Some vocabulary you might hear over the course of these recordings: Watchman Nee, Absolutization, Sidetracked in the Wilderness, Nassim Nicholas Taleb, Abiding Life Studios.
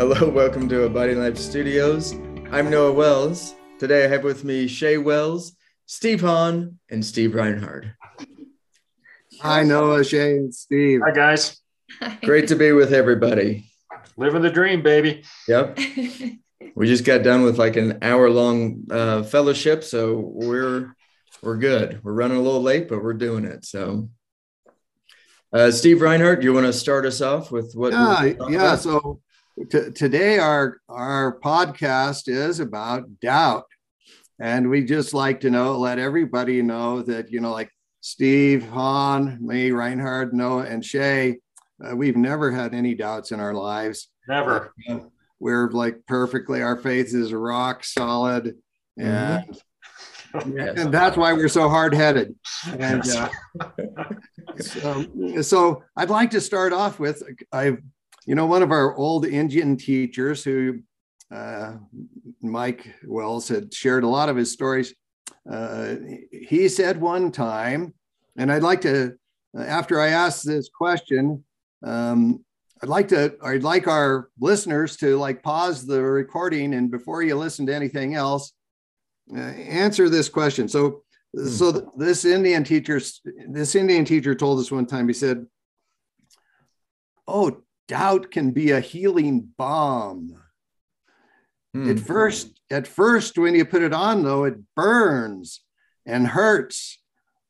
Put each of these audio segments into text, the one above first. Hello, welcome to Abiding Life Studios. I'm Noah Wells. Today I have with me Shay Wells, Steve Hahn, and Steve Reinhardt. Hi, Noah, Shay, and Steve. Hi, guys. Hi. Great to be with everybody. Living the dream, baby. Yep. We just got done with like an hour-long fellowship, so we're good. We're running a little late, but we're doing it. So, Steve Reinhardt, you want to start us off with what? Yeah. So today our podcast is about doubt, and we just like to let everybody know that like Steve, Hahn, me, Reinhardt, Noah, and Shay, we've never had any doubts in our lives. Never. We're like perfectly, our faith is rock solid. And, and that's why we're so hard-headed. And so I'd like to start off with, one of our old Indian teachers who Mike Wells had shared a lot of his stories. He said one time, and I'd like to, after I asked this question, I'd like our listeners to pause the recording and before you listen to anything else, answer this question. So this Indian teacher told us one time, he said, "Oh, doubt can be a healing bomb. At first, when you put it on though, it burns and hurts,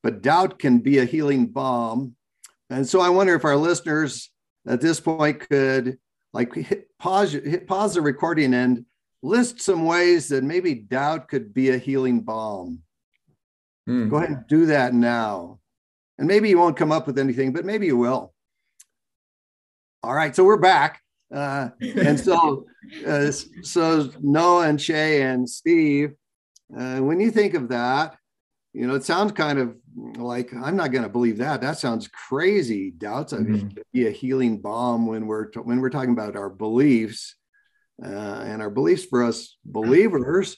but doubt can be a healing bomb." And so I wonder if our listeners at this point could hit pause the recording and list some ways that maybe doubt could be a healing balm. Go ahead and do that now. And maybe you won't come up with anything, but maybe you will. All right, so we're back. So Noah and Shay and Steve, when you think of that, it sounds kind of like, I'm not going to believe that. That sounds crazy. Doubts could be a healing balm when we're talking about our beliefs, and our beliefs for us believers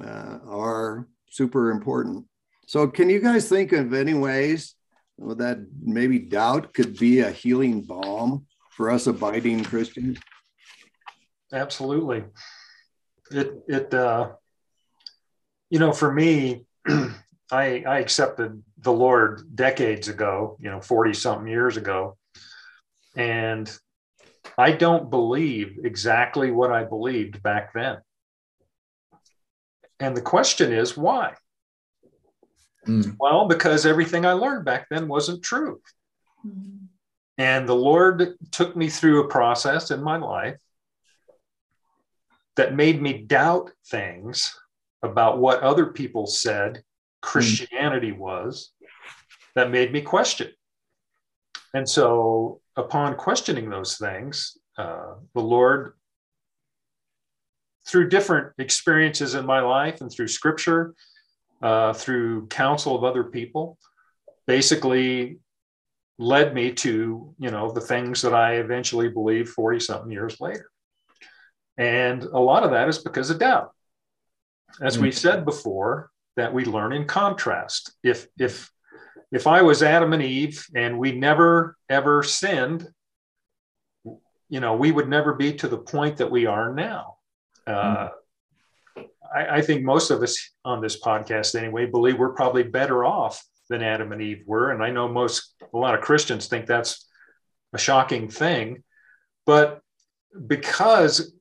are super important. So can you guys think of any ways that maybe doubt could be a healing balm for us abiding Christians? Absolutely. It for me, I accepted the Lord decades ago, 40 something years ago. And I don't believe exactly what I believed back then. And the question is, why? Well, because everything I learned back then wasn't true. And the Lord took me through a process in my life that made me doubt things about what other people said Christianity was, that made me question. And so upon questioning those things, the Lord, through different experiences in my life and through scripture, through counsel of other people, basically led me to, the things that I eventually believed 40 something years later. And a lot of that is because of doubt. As we said before, that we learn in contrast. If I was Adam and Eve and we never ever sinned, we would never be to the point that we are now. I think most of us on this podcast anyway believe we're probably better off than Adam and Eve were. And I know a lot of Christians think that's a shocking thing, but because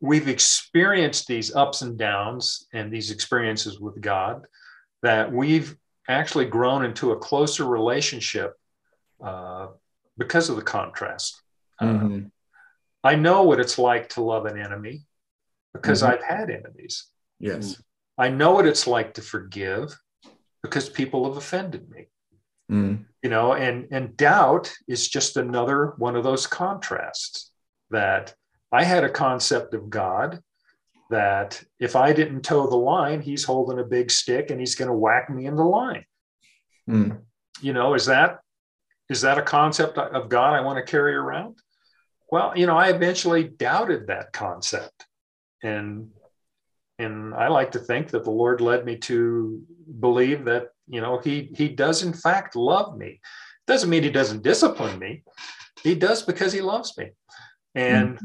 we've experienced these ups and downs and these experiences with God, that we've actually grown into a closer relationship because of the contrast. I know what it's like to love an enemy because I've had enemies. Yes. I know what it's like to forgive because people have offended me. And doubt is just another one of those contrasts that I had a concept of God that if I didn't toe the line, he's holding a big stick and he's going to whack me in the line. Is that a concept of God I want to carry around? Well, I eventually doubted that concept. And I like to think that the Lord led me to believe that, he does in fact love me. Doesn't mean he doesn't discipline me. He does because he loves me. And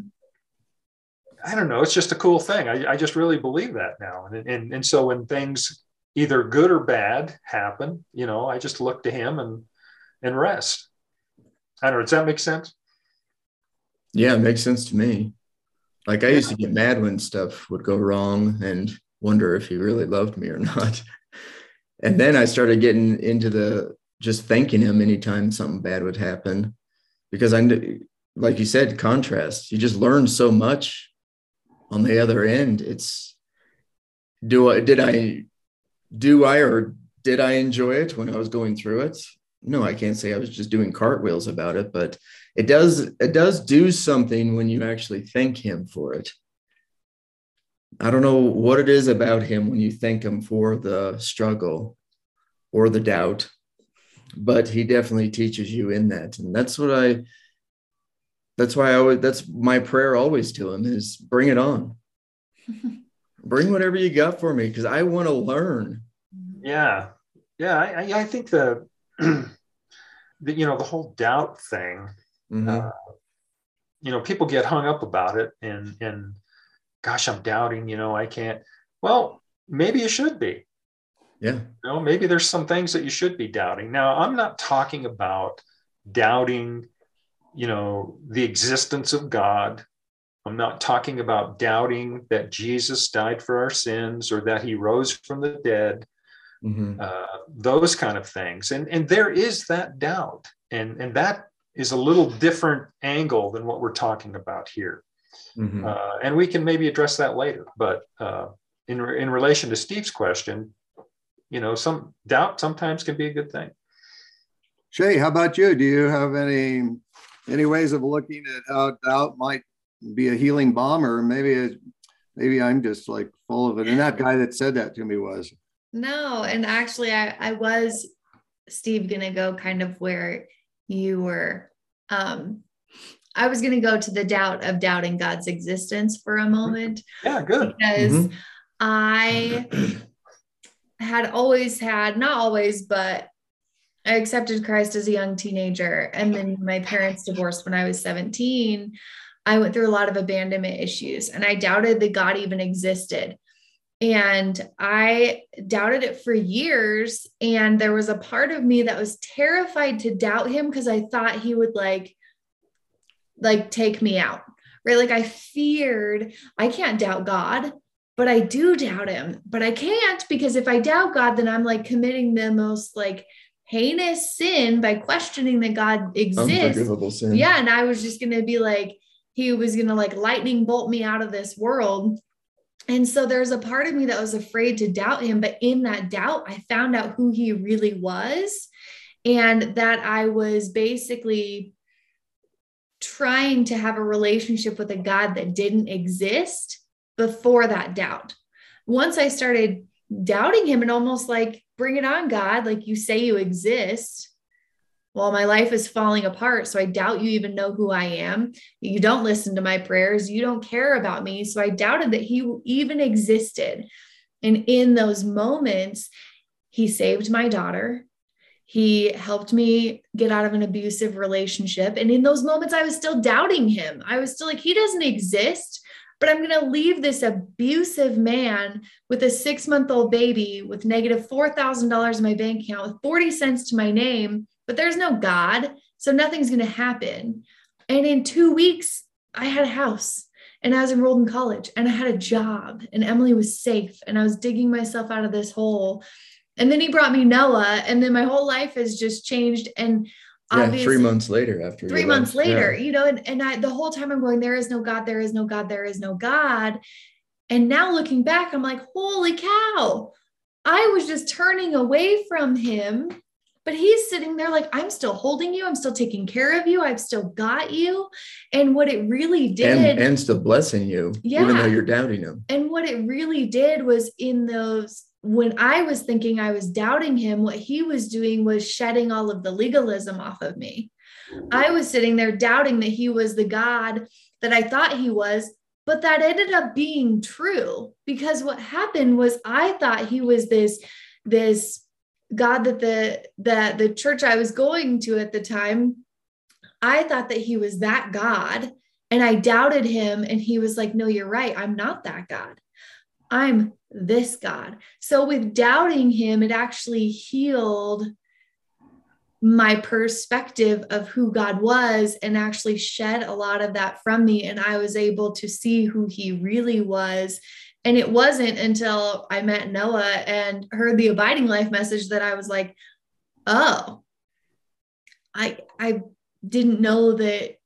I don't know, it's just a cool thing. I just really believe that now. And so when things either good or bad happen, you know, I just look to him and rest. I don't know. Does that make sense? Yeah, it makes sense to me. Like I used to get mad when stuff would go wrong and wonder if he really loved me or not. And then I started getting into the just thanking him anytime something bad would happen, because I knew, like you said, contrast. You just learn so much on the other end. It's did I enjoy it when I was going through it? No, I can't say I was just doing cartwheels about it, but it does do something when you actually thank him for it. I don't know what it is about him when you thank him for the struggle or the doubt, but he definitely teaches you in that. And that's my prayer always to him is bring it on. Bring whatever you got for me, because I want to learn. Yeah. Yeah. I think the whole doubt thing, mm-hmm. People get hung up about it and gosh, I'm doubting, I can't. Well, maybe you should be. Yeah. Maybe there's some things that you should be doubting. Now, I'm not talking about doubting, the existence of God. I'm not talking about doubting that Jesus died for our sins or that he rose from the dead. Mm-hmm. Those kind of things. And there is that doubt. And that is a little different angle than what we're talking about here. Mm-hmm. And we can maybe address that later. But in relation to Steve's question, some doubt sometimes can be a good thing. Shay, how about you? Do you have any ways of looking at how doubt might be a healing bomb, or maybe I'm just like full of it? And that guy that said that to me was. No. And actually I was, Steve, going to go kind of where you were. I was going to go to the doubt of doubting God's existence for a moment. Yeah, good. Because mm-hmm. I had always had, not always, but I accepted Christ as a young teenager. And then my parents divorced when I was 17. I went through a lot of abandonment issues and I doubted that God even existed. And I doubted it for years. And there was a part of me that was terrified to doubt him because I thought he would like take me out, right? Like I feared I can't doubt God, but I do doubt him, but I can't, because if I doubt God, then I'm like committing the most like heinous sin by questioning that God exists. Unforgivable sin. Yeah. And I was just going to be like, he was going to like lightning bolt me out of this world. And so there's a part of me that was afraid to doubt him. But in that doubt, I found out who he really was, and that I was basically trying to have a relationship with a God that didn't exist before that doubt. Once I started doubting him and almost like, bring it on, God, like you say you exist. Well, my life is falling apart, so I doubt you even know who I am. You don't listen to my prayers. You don't care about me. So I doubted that he even existed. And in those moments, he saved my daughter. He helped me get out of an abusive relationship. And in those moments, I was still doubting him. I was still like, he doesn't exist, but I'm going to leave this abusive man with a 6-month-old baby with negative $4,000 in my bank account with 40 cents to my name. But there's no God, so nothing's going to happen. And in 2 weeks, I had a house and I was enrolled in college and I had a job and Emily was safe and I was digging myself out of this hole. And then he brought me Noah, and then my whole life has just changed. And yeah, obviously 3 months later, yeah. And I, the whole time I'm going, there is no God, there is no God, there is no God. And now looking back, I'm like, holy cow, I was just turning away from him. But he's sitting there like, I'm still holding you. I'm still taking care of you. I've still got you. And what it really did. And still blessing you, yeah, even though you're doubting him. And what it really did was in those, when I was thinking I was doubting him, what he was doing was shedding all of the legalism off of me. I was sitting there doubting that he was the God that I thought he was, but that ended up being true, because what happened was I thought he was this God that the church I was going to at the time, I thought that he was that God. And I doubted him. And he was like, no, you're right. I'm not that God. I'm this God. So with doubting him, it actually healed my perspective of who God was and actually shed a lot of that from me. And I was able to see who he really was. And it wasn't until I met Noah and heard the Abiding Life message that I was like, oh, I didn't know that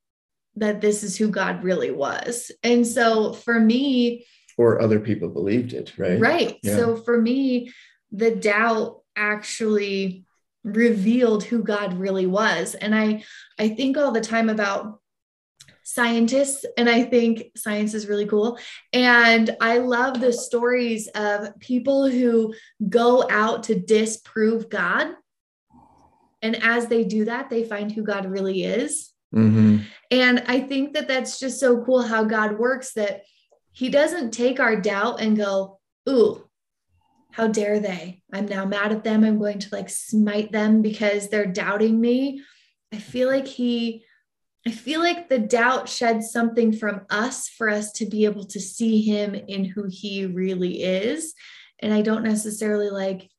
this is who God really was. And so for me, or other people believed it, right? Right. Yeah. So for me, the doubt actually revealed who God really was. And I think all the time about scientists, and I think science is really cool. And I love the stories of people who go out to disprove God. And as they do that, they find who God really is. Mm-hmm. And I think that that's just so cool how God works, that he doesn't take our doubt and go, ooh, how dare they? I'm now mad at them. I'm going to like smite them because they're doubting me. I feel like the doubt sheds something from us for us to be able to see him in who he really is. And I don't necessarily like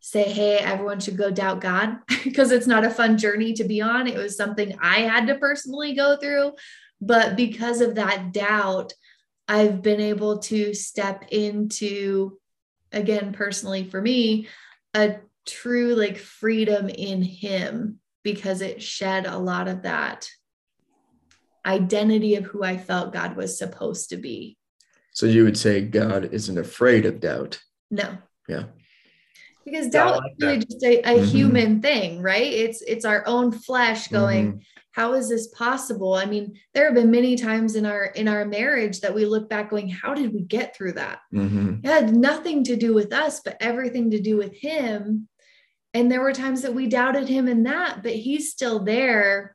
say, hey, everyone should go doubt God, because it's not a fun journey to be on. It was something I had to personally go through. But because of that doubt, I've been able to step into, again, personally for me, a true like freedom in him, because it shed a lot of that identity of who I felt God was supposed to be. So you would say God isn't afraid of doubt? No. Yeah. Because doubt is really just a mm-hmm. human thing, right? It's our own flesh going, mm-hmm. how is this possible? I mean, there have been many times in our marriage that we look back going, how did we get through that? Mm-hmm. It had nothing to do with us, but everything to do with him. And there were times that we doubted him in that, but he's still there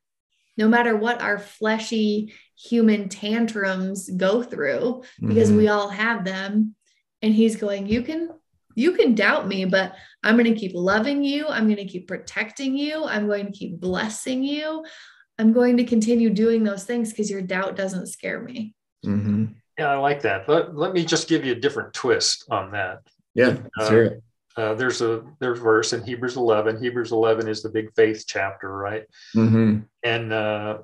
no matter what our fleshy human tantrums go through, because mm-hmm. we all have them. And he's going, you can doubt me, but I'm going to keep loving you. I'm going to keep protecting you. I'm going to keep blessing you. I'm going to continue doing those things because your doubt doesn't scare me. Mm-hmm. Yeah, I like that. Let me just give you a different twist on that. Yeah, sure. There's a verse in Hebrews 11. Hebrews 11 is the big faith chapter, right? Mm-hmm. And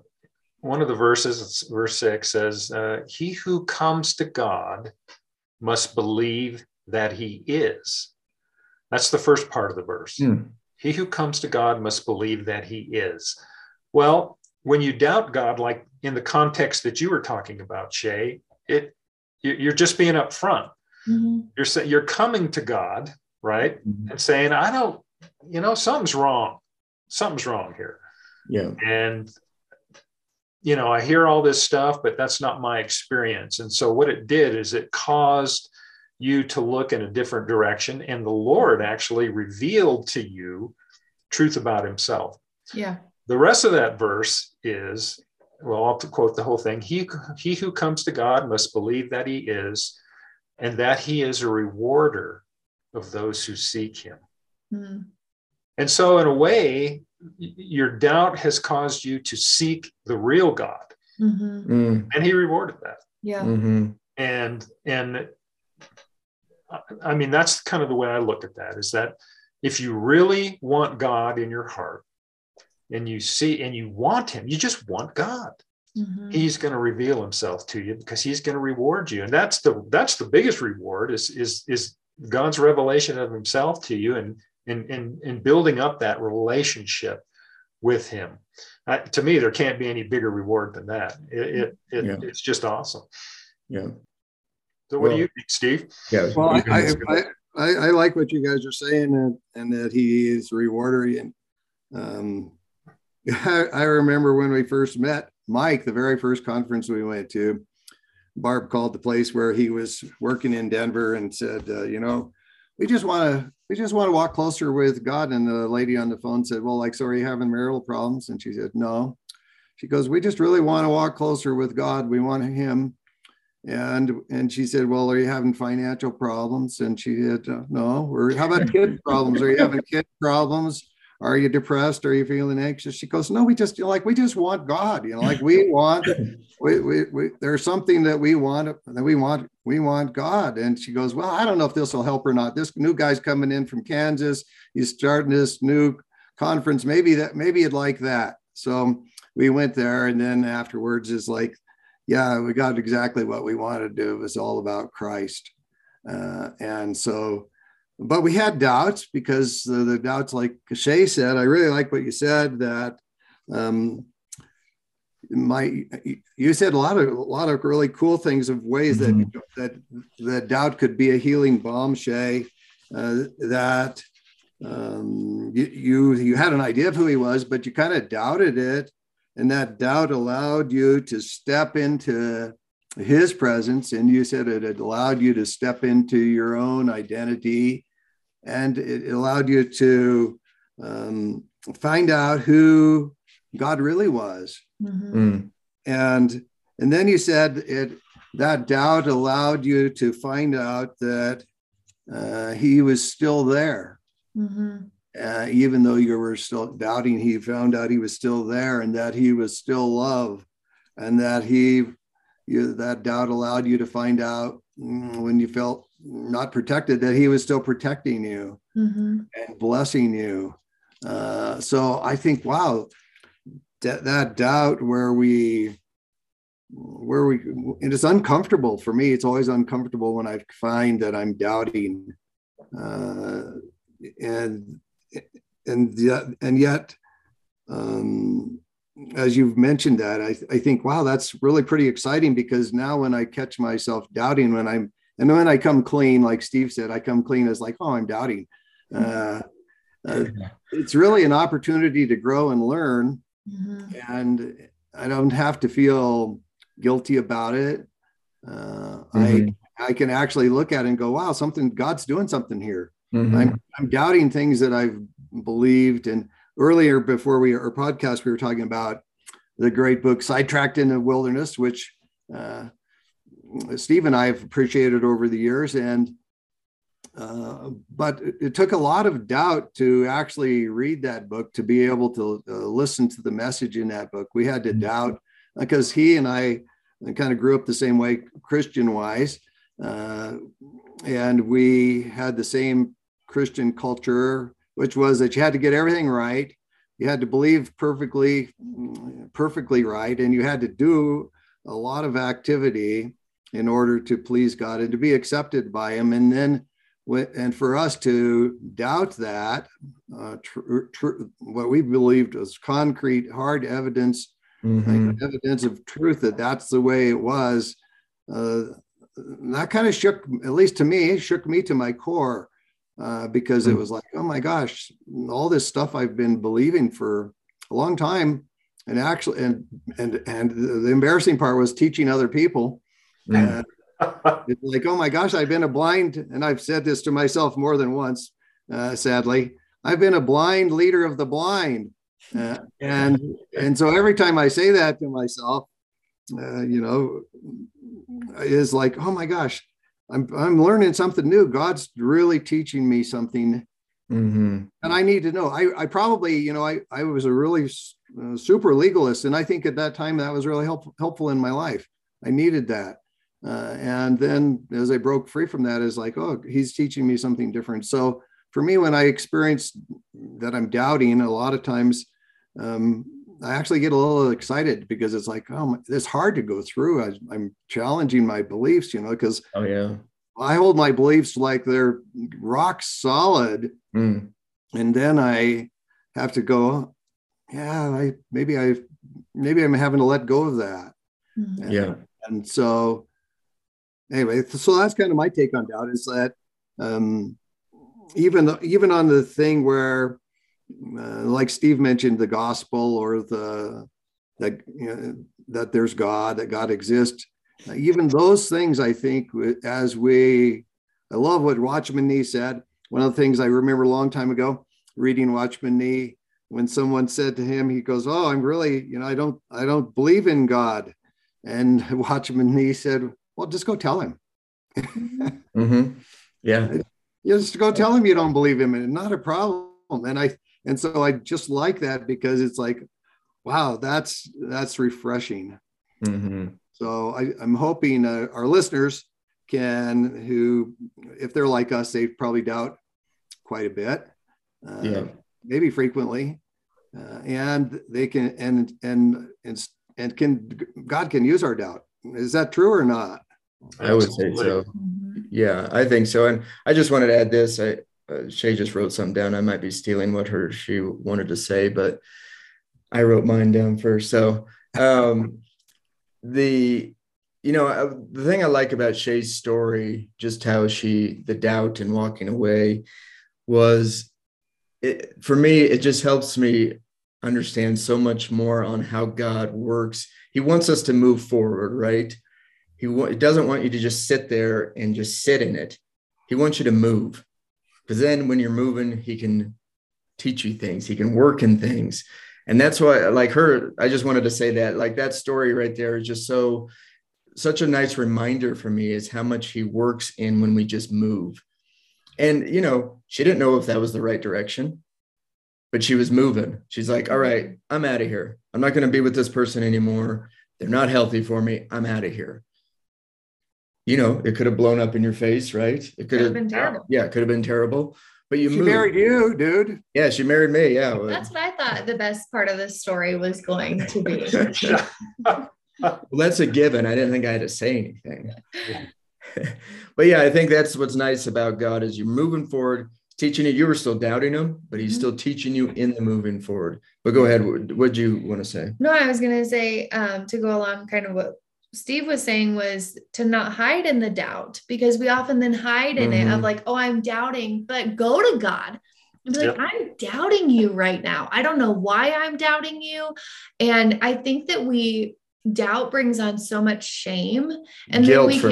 one of the verses, verse 6, says, he who comes to God must believe that he is. That's the first part of the verse. Mm. He who comes to God must believe that he is. Well, when you doubt God, like in the context that you were talking about, Shay, you're just being upfront. Mm-hmm. You're coming to God, right? Mm-hmm. And saying, I don't, something's wrong. Something's wrong here. Yeah. And, I hear all this stuff, but that's not my experience. And so what it did is it caused you to look in a different direction, and the Lord actually revealed to you truth about himself. Yeah. The rest of that verse is, well, I'll quote the whole thing. He who comes to God must believe that he is, and that he is a rewarder of those who seek him. Mm. And so in a way, your doubt has caused you to seek the real God. Mm-hmm. Mm. And he rewarded that. Yeah. Mm-hmm. And I mean, that's kind of the way I look at that, is that if you really want God in your heart and you see and you want him, you just want God, mm-hmm. he's going to reveal himself to you, because he's going to reward you. And that's the biggest reward is God's revelation of himself to you, and building up that relationship with him. To me, there can't be any bigger reward than that. It's just awesome. Yeah. So what do you think, Steve? Yeah. Well, I like what you guys are saying, and that he is a rewarder. And I remember when we first met Mike, the very first conference we went to, Barb called the place where he was working in Denver and said, we just want to walk closer with God. And the lady on the phone said, well, so are you having marital problems? And she said, no. She goes, we just really want to walk closer with God. We want him. And she said, well, are you having financial problems? And she said, no. Or how about kid problems? Are you having kid problems? are you depressed? Are you feeling anxious? She goes, no, we just, we just want God, there's something that we want God. And she goes, well, I don't know if this will help or not. This new guy's coming in from Kansas. He's starting this new conference. Maybe you'd like that. So we went there, and then afterwards is like, yeah, we got exactly what we wanted to do. It was all about Christ. And so, but we had doubts, because the doubts, like Shay said, I really like what you said, that you said a lot of really cool things of ways that doubt could be a healing balm, Shay, that you had an idea of who he was, but you kind of doubted it. And that doubt allowed you to step into his presence. And you said it allowed you to step into your own identity. And it allowed you to find out who God really was. Mm-hmm. And then you said that doubt allowed you to find out that he was still there. Mm-hmm. Even though you were still doubting, he found out he was still there, and that he was still love, and that that doubt allowed you to find out, when you felt not protected, that he was still protecting you mm-hmm. and blessing you. So I think, wow, that doubt where we, and it's uncomfortable for me. It's always uncomfortable when I find that I'm doubting, and yet, as you've mentioned that, I think, wow, that's really pretty exciting, because now when I catch myself doubting, when I come clean, like Steve said, I come clean as like, oh, I'm doubting. It's really an opportunity to grow and learn, mm-hmm. and I don't have to feel guilty about it. Mm-hmm. I can actually look at it and go, wow, God's doing something here. Mm-hmm. I'm doubting things that I've believed. And earlier, before our podcast, we were talking about the great book Sidetracked in the Wilderness, which Steve and I have appreciated over the years. But it took a lot of doubt to actually read that book, to be able to listen to the message in that book. We had to doubt, because he and I kind of grew up the same way, Christian wise. And we had the same Christian culture, which was that you had to get everything right. You had to believe perfectly right. And you had to do a lot of activity in order to please God and to be accepted by him. And then, and for us to doubt that, what we believed was concrete, hard evidence, mm-hmm. like evidence of truth, that's the way it was, that kind of shook, at least to me, shook me to my core, because it was like, oh my gosh, all this stuff I've been believing for a long time. And actually, and the embarrassing part was teaching other people. It's like, oh my gosh, I've been a blind, and I've said this to myself more than once, sadly, I've been a blind leader of the blind. And so every time I say that to myself, is like, oh my gosh, I'm learning something new. God's really teaching me something, mm-hmm. and I need to know. I probably, I was a really super legalist, and I think at that time that was really helpful in my life. I needed that, and then as I broke free from that, is like, oh, he's teaching me something different. So for me, when I experience that I'm doubting, a lot of times, I actually get a little excited, because it's like, oh, it's hard to go through. I'm challenging my beliefs, because oh, yeah. I hold my beliefs like they're rock solid. Mm. And then I have to go, yeah, maybe I'm having to let go of that. Mm-hmm. And so anyway, so that's kind of my take on doubt, is that even on the thing where, like Steve mentioned, the gospel, or that there's God, that God exists. Even those things, I think, I love what Watchman Nee said. One of the things I remember a long time ago, reading Watchman Nee, when someone said to him, he goes, "Oh, I'm really, I don't believe in God," and Watchman Nee said, "Well, just go tell him." Mm-hmm. Yeah, just go tell him you don't believe him, and not a problem. And I. And so I just like that because it's like, wow, that's refreshing. Mm-hmm. So I'm hoping our listeners who, if they're like us, they probably doubt quite a bit, maybe frequently, and they can, and God can use our doubt. Is that true or not? I would say so. Yeah, I think so. And I just wanted to add this. Shay just wrote something down. I might be stealing what she wanted to say, but I wrote mine down first. So the thing I like about Shay's story, just how the doubt and walking away was, for me, it just helps me understand so much more on how God works. He wants us to move forward, right? He doesn't want you to just sit there and just sit in it. He wants you to move, because then when you're moving, he can teach you things. He can work in things. And that's why, like her, I just wanted to say that, like, that story right there is just such a nice reminder for me, is how much he works in when we just move. And, she didn't know if that was the right direction, but she was moving. She's like, all right, I'm out of here. I'm not going to be with this person anymore. They're not healthy for me. I'm out of here. It could have blown up in your face, right? It could have been terrible. Yeah, it could have been terrible. But she moved. Married you, dude. Yeah, she married me. Yeah. That's what I thought the best part of this story was going to be. Well, that's a given. I didn't think I had to say anything. But yeah, I think that's what's nice about God, is you're moving forward, teaching you. You were still doubting him, but he's still teaching you in the moving forward. But go ahead. What do you want to say? No, I was going to say, to go along kind of what Steve was saying, was to not hide in the doubt, because we often then hide in it of like, oh, I'm doubting, but go to God and be like, I'm doubting you right now. I don't know why I'm doubting you. And I think that doubt brings on so much shame and guilt guilt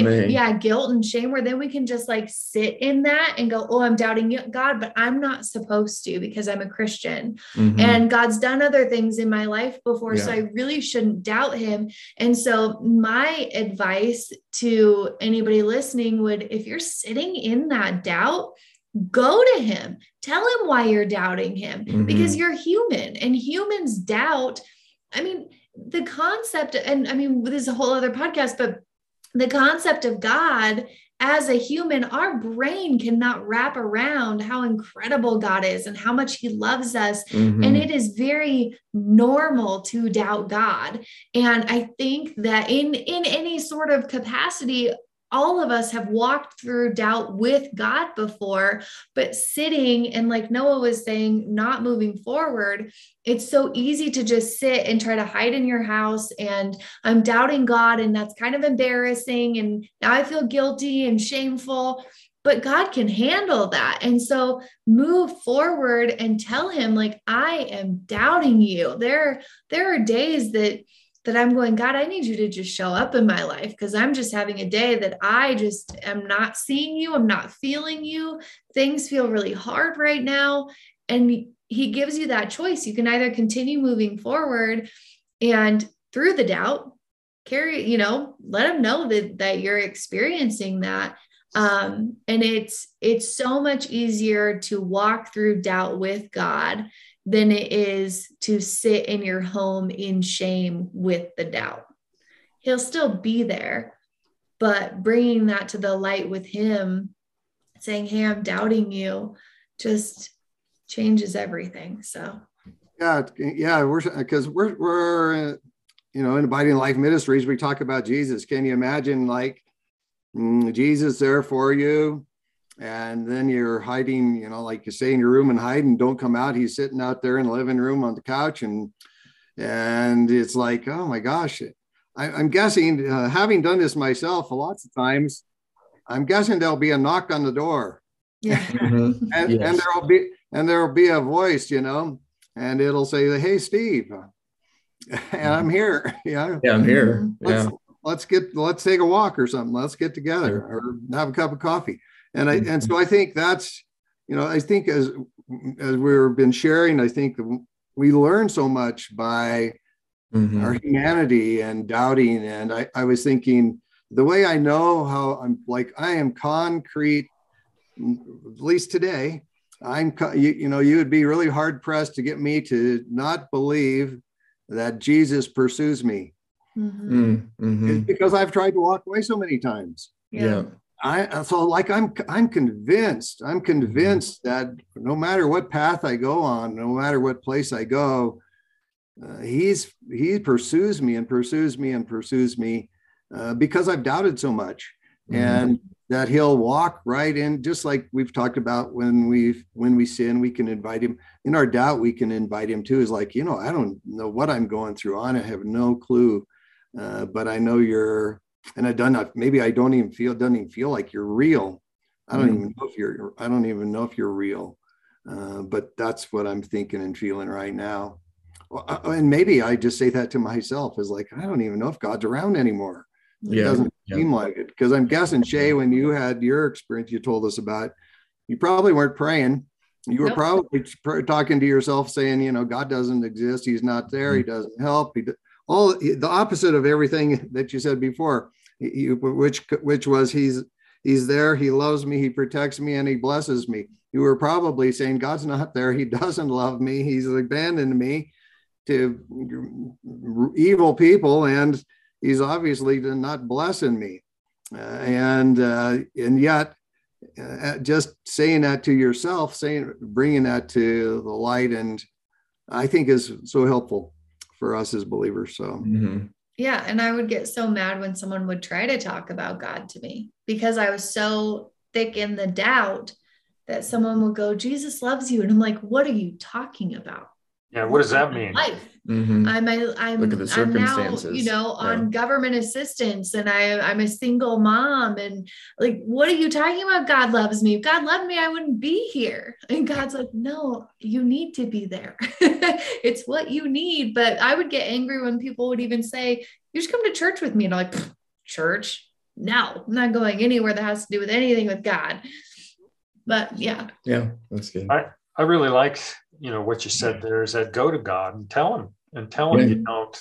and shame, where then we can just like sit in that and go, oh, I'm doubting you, God, but I'm not supposed to, because I'm a Christian and God's done other things in my life before. So I really shouldn't doubt him. And so my advice to anybody listening would, if you're sitting in that doubt, go to him, tell him why you're doubting him, because you're human, and humans doubt. I mean, the concept, and I mean, this is a whole other podcast, but the concept of God as a human, our brain cannot wrap around how incredible God is and how much he loves us. And it is very normal to doubt God. And I think that in any sort of capacity, all of us have walked through doubt with God before, but sitting and, like Noah was saying, not moving forward, it's so easy to just sit and try to hide in your house. And I'm doubting God, and that's kind of embarrassing. And now I feel guilty and shameful, but God can handle that. And so move forward and tell him, like, I am doubting you. There are days that I'm going, God, I need you to just show up in my life, because I'm just having a day that I just am not seeing you. I'm not feeling you. Things feel really hard right now. And he gives you that choice. You can either continue moving forward and through the doubt, let him know that you're experiencing that. And it's so much easier to walk through doubt with God than it is to sit in your home in shame with the doubt. He'll still be there, but bringing that to the light with him, saying, hey, I'm doubting you, just changes everything. So. Yeah. We're in Abiding Life Ministries, we talk about Jesus. Can you imagine, like, Jesus there for you, and then you're hiding, like you stay in your room and hide and don't come out. He's sitting out there in the living room on the couch, and it's like, oh my gosh. I'm guessing, having done this myself lots of times, I'm guessing there'll be a knock on the door. Yeah. And there'll be a voice, and it'll say, hey, Steve, and I'm here. Yeah, I'm here. Yeah. Let's take a walk or something. Let's get together or have a cup of coffee. And so I think that's, I think as we've been sharing, I think we learn so much by our humanity and doubting. And I was thinking, the way I know how I am concrete, at least today, you would be really hard pressed to get me to not believe that Jesus pursues me. Mm-hmm. Mm-hmm. It's because I've tried to walk away so many times. Yeah. I'm convinced mm-hmm. that no matter what path I go on, no matter what place I go, he pursues me and pursues me and pursues me because I've doubted so much. Mm-hmm. And that he'll walk right in, just like we've talked about when we sin, we can invite him. In our doubt, we can invite him too. Is like, I don't know what I'm going through on. I have no clue, but I know you're, and I don't know, maybe I don't even feel like you're real. I don't even know if you're real, but that's what I'm thinking and feeling right now. And maybe I just say that to myself, is like, I don't even know if God's around anymore. Yeah. It doesn't seem like it, because I'm guessing, Shay, when you had your experience you told us about, you probably weren't praying. You were probably talking to yourself saying, God doesn't exist. He's not there. He doesn't help. All the opposite of everything that you said before, which was he's there. He loves me. He protects me and he blesses me. You were probably saying God's not there. He doesn't love me. He's abandoned me to evil people. And he's obviously not blessing me. And yet just saying that to yourself, bringing that to the light, and I think is so helpful for us as believers. So, mm-hmm. Yeah. And I would get so mad when someone would try to talk about God to me, because I was so thick in the doubt that someone would go, Jesus loves you. And I'm like, what are you talking about? Yeah, what does that mean? Life. Mm-hmm. I'm look at the circumstances. I'm now, on government assistance, and I'm a single mom, and like, what are you talking about? God loves me. If God loved me, I wouldn't be here. And God's like, no, you need to be there. It's what you need. But I would get angry when people would even say, you should come to church with me. And I'm like, church? No, I'm not going anywhere that has to do with anything with God. But yeah. Yeah, that's good. I really like what you said there, is that go to God and tell him you don't,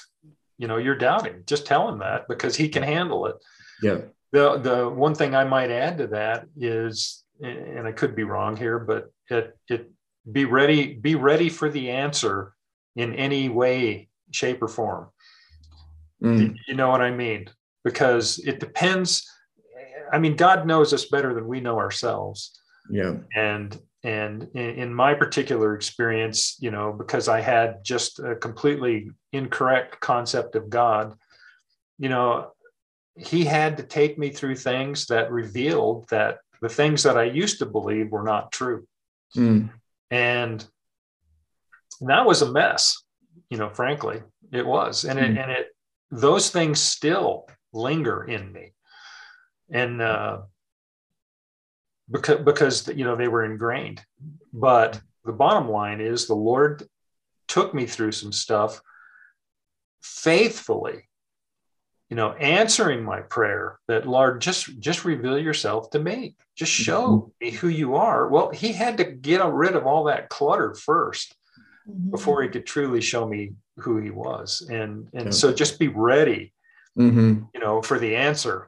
you're doubting, just tell him that, because he can handle it. Yeah. The one thing I might add to that is, and I could be wrong here, but it be ready for the answer in any way, shape or form. Mm. You know what I mean? Because it depends. I mean, God knows us better than we know ourselves. Yeah. And in my particular experience, because I had just a completely incorrect concept of God, he had to take me through things that revealed that the things that I used to believe were not true. Mm. And that was a mess, frankly, it was. And those things still linger in me. And, because they were ingrained. But the bottom line is the Lord took me through some stuff faithfully, answering my prayer that, Lord, just reveal yourself to me. Just show me who you are. Well, he had to get rid of all that clutter first before he could truly show me who he was. And so just be ready, for the answer.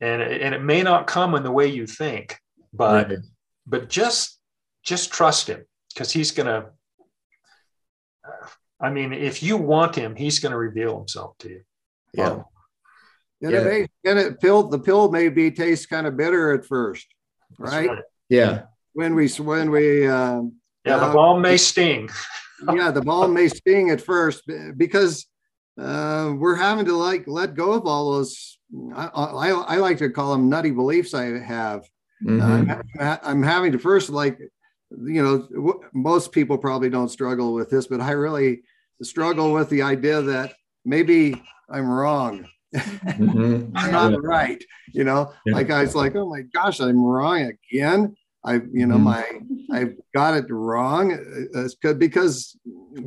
And it may not come in the way you think. But right. But just trust him, because he's going to, if you want him, he's going to reveal himself to you. Yeah. Wow. And the pill maybe tastes kind of bitter at first, right? Yeah. The balm may sting. Yeah. The balm may sting at first, because we're having to let go of all those. I like to call them nutty beliefs I have. Mm-hmm. I'm having to first, most people probably don't struggle with this, but I really struggle with the idea that maybe I'm wrong. Mm-hmm. I'm not right. I was like, oh my gosh, I'm wrong again. I've got it wrong, because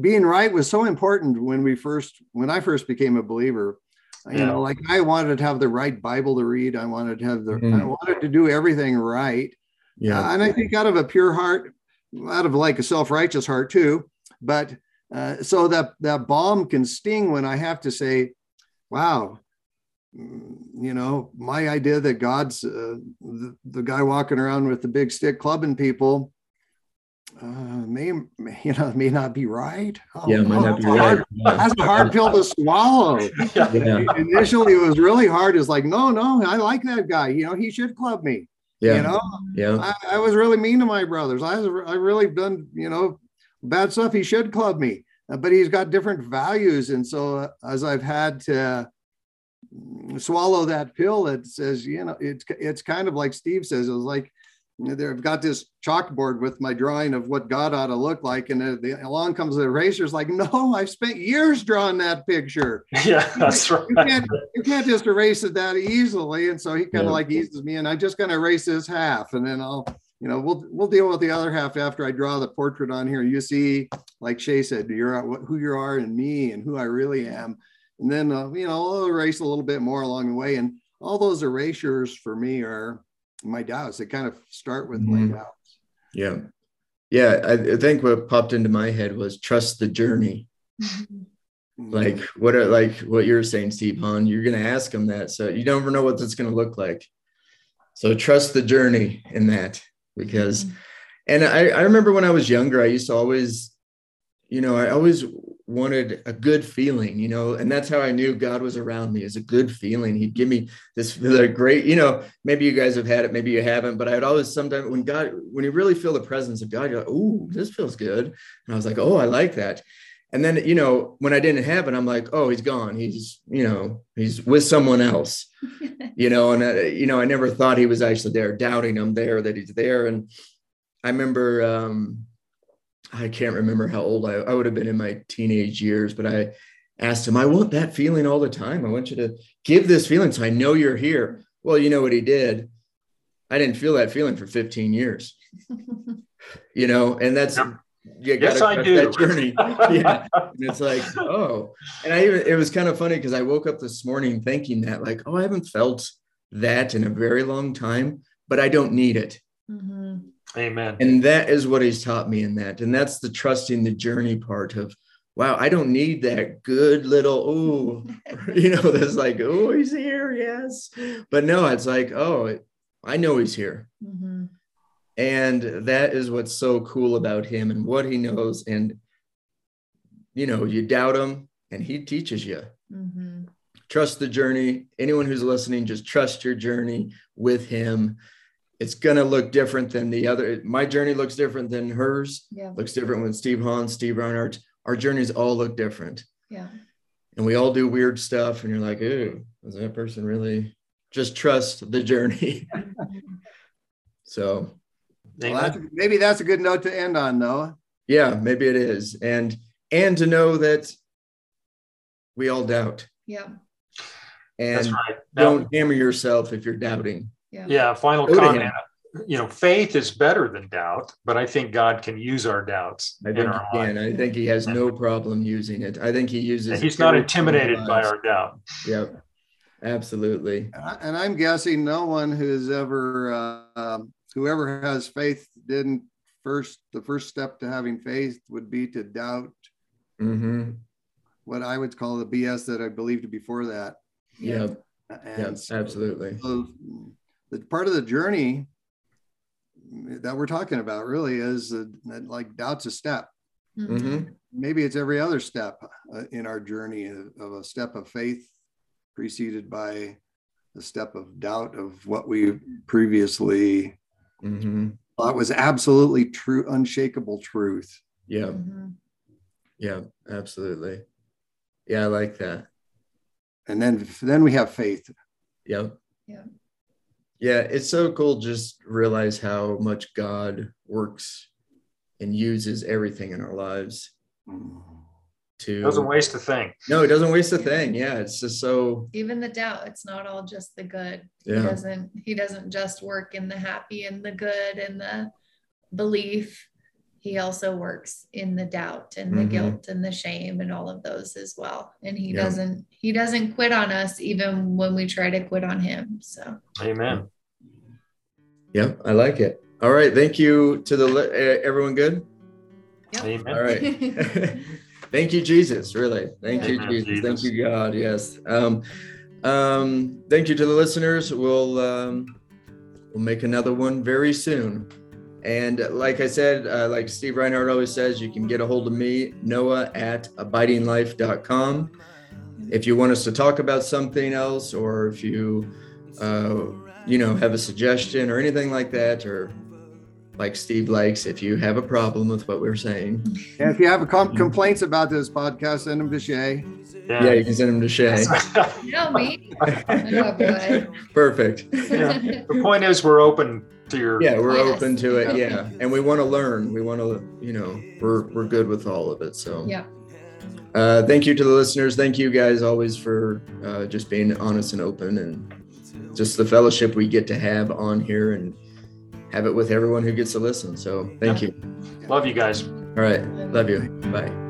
being right was so important when I first became a believer. I wanted to have the right Bible to read. I wanted to have I wanted to do everything right. Yeah. And I think out of a pure heart, out of a self-righteous heart too. But so that balm can sting when I have to say, wow, my idea that God's the guy walking around with the big stick clubbing people may not be right. Oh, yeah, might not be right. That's a hard pill to swallow. Yeah. Initially, it was really hard. It's like, no, I like that guy. You know, he should club me. Yeah. You know, yeah. I was really mean to my brothers. I really done, you know, bad stuff. He should club me, but he's got different values. And so as I've had to swallow that pill that says, you know, it's kind of like Steve says, it was like, I've got this chalkboard with my drawing of what God ought to look like, and along comes the eraser's like, no, I've spent years drawing that picture. Yeah, that's right. You can't just erase it that easily. And so he kind of like eases me, and I'm just going to erase this half, and then I'll, you know, we'll deal with the other half after I draw the portrait on here. You see, like Shay said, who you are in me and who I really am, and then you know, I'll erase a little bit more along the way. And all those erasures for me are my doubts. They kind of start with my doubts. Yeah. I think what popped into my head was trust the journey. Like what you're saying, Steve, hon, you're going to ask them that. So you don't ever know what that's going to look like. So trust the journey in that, because, and I remember when I was younger, I used to always, you know, I always wanted a good feeling, you know, and that's how I knew God was around me, is a good feeling. He'd give me this great, you know, maybe you guys have had it, maybe you haven't, but I'd always sometimes when you really feel the presence of God, you're like, oh, this feels good. And I was like, oh, I like that. And then, you know, when I didn't have it, I'm like, oh, he's gone. He's, you know, he's with someone else, you know, and, you know, I never thought he was actually there, doubting him there, that he's there. And I remember, I can't remember how old I would have been in my teenage years, but I asked him, I want that feeling all the time. I want you to give this feeling so I know you're here. Well, you know what he did? I didn't feel that feeling for 15 years, you know, and that's, yes, I do. That journey. Yeah. And it's like, oh, and it was kind of funny because I woke up this morning thinking that, like, oh, I haven't felt that in a very long time, but I don't need it. Mm-hmm. Amen. And that is what he's taught me in that. And that's the trusting the journey part of, wow, I don't need that good little, oh, you know, that's like, oh, he's here. Yes. But no, it's like, oh, I know he's here. Mm-hmm. And that is what's so cool about him and what he knows. And, you know, you doubt him and he teaches you. Mm-hmm. Trust the journey. Anyone who's listening, just trust your journey with him. It's going to look different than the other. My journey looks different than hers. Yeah. Looks different with Steve Hahn, Steve Reinhardt. Our journeys all look different. Yeah. And we all do weird stuff. And you're like, ooh, is that person really? Just trust the journey. So maybe that's a good note to end on, Noah. Yeah, maybe it is. And to know that we all doubt. Yeah. And that's right. Don't hammer yourself if you're doubting. Yeah. Final comment. You know, faith is better than doubt, but I think God can use our doubts. I think he can. I think he has no problem using it. I think he uses it. He's not intimidated by our doubt. Yeah, absolutely. And I'm guessing no one who's ever, whoever has faith didn't the first step to having faith would be to doubt what I would call the BS that I believed before that. Yeah. Yes, absolutely. So, the part of the journey that we're talking about really is that like doubt's a step. Mm-hmm. Maybe it's every other step in our journey of a step of faith preceded by a step of doubt of what we previously thought was absolutely true, unshakable truth. Yeah. Mm-hmm. Yeah, absolutely. Yeah, I like that. And then we have faith. Yeah. Yeah. Yeah, it's so cool just realize how much God works and uses everything in our lives to doesn't waste a thing. No, it doesn't waste a thing. Yeah, it's just so even the doubt, it's not all just the good. Yeah. He doesn't just work in the happy and the good and the belief. He also works in the doubt and the guilt and the shame and all of those as well. And he doesn't quit on us even when we try to quit on him. So. Amen. Yeah, I like it. All right. Thank you to everyone. Good. Yep. Amen. All right. Thank you, Jesus. Really. Thank you, Jesus. Thank you, God. Yes. Thank you to the listeners. We'll make another one very soon. And like I said, like Steve Reinhardt always says, you can get a hold of me, Noah, at abidinglife.com. If you want us to talk about something else, or if you, have a suggestion or anything like that, or like Steve likes, if you have a problem with what we're saying. And if you have complaints about this podcast, send them to Shay. Yeah, you can send them to Shay. You know me. Perfect. Yeah. The point is, we're open to your... Yeah, we're open to it. Yeah. And we want to learn. We want to, we're good with all of it. So yeah. Thank you to the listeners. Thank you guys always for just being honest and open, and just the fellowship we get to have on here, and have it with everyone who gets to listen. So thank you. Love you guys. All right. Love you. Bye.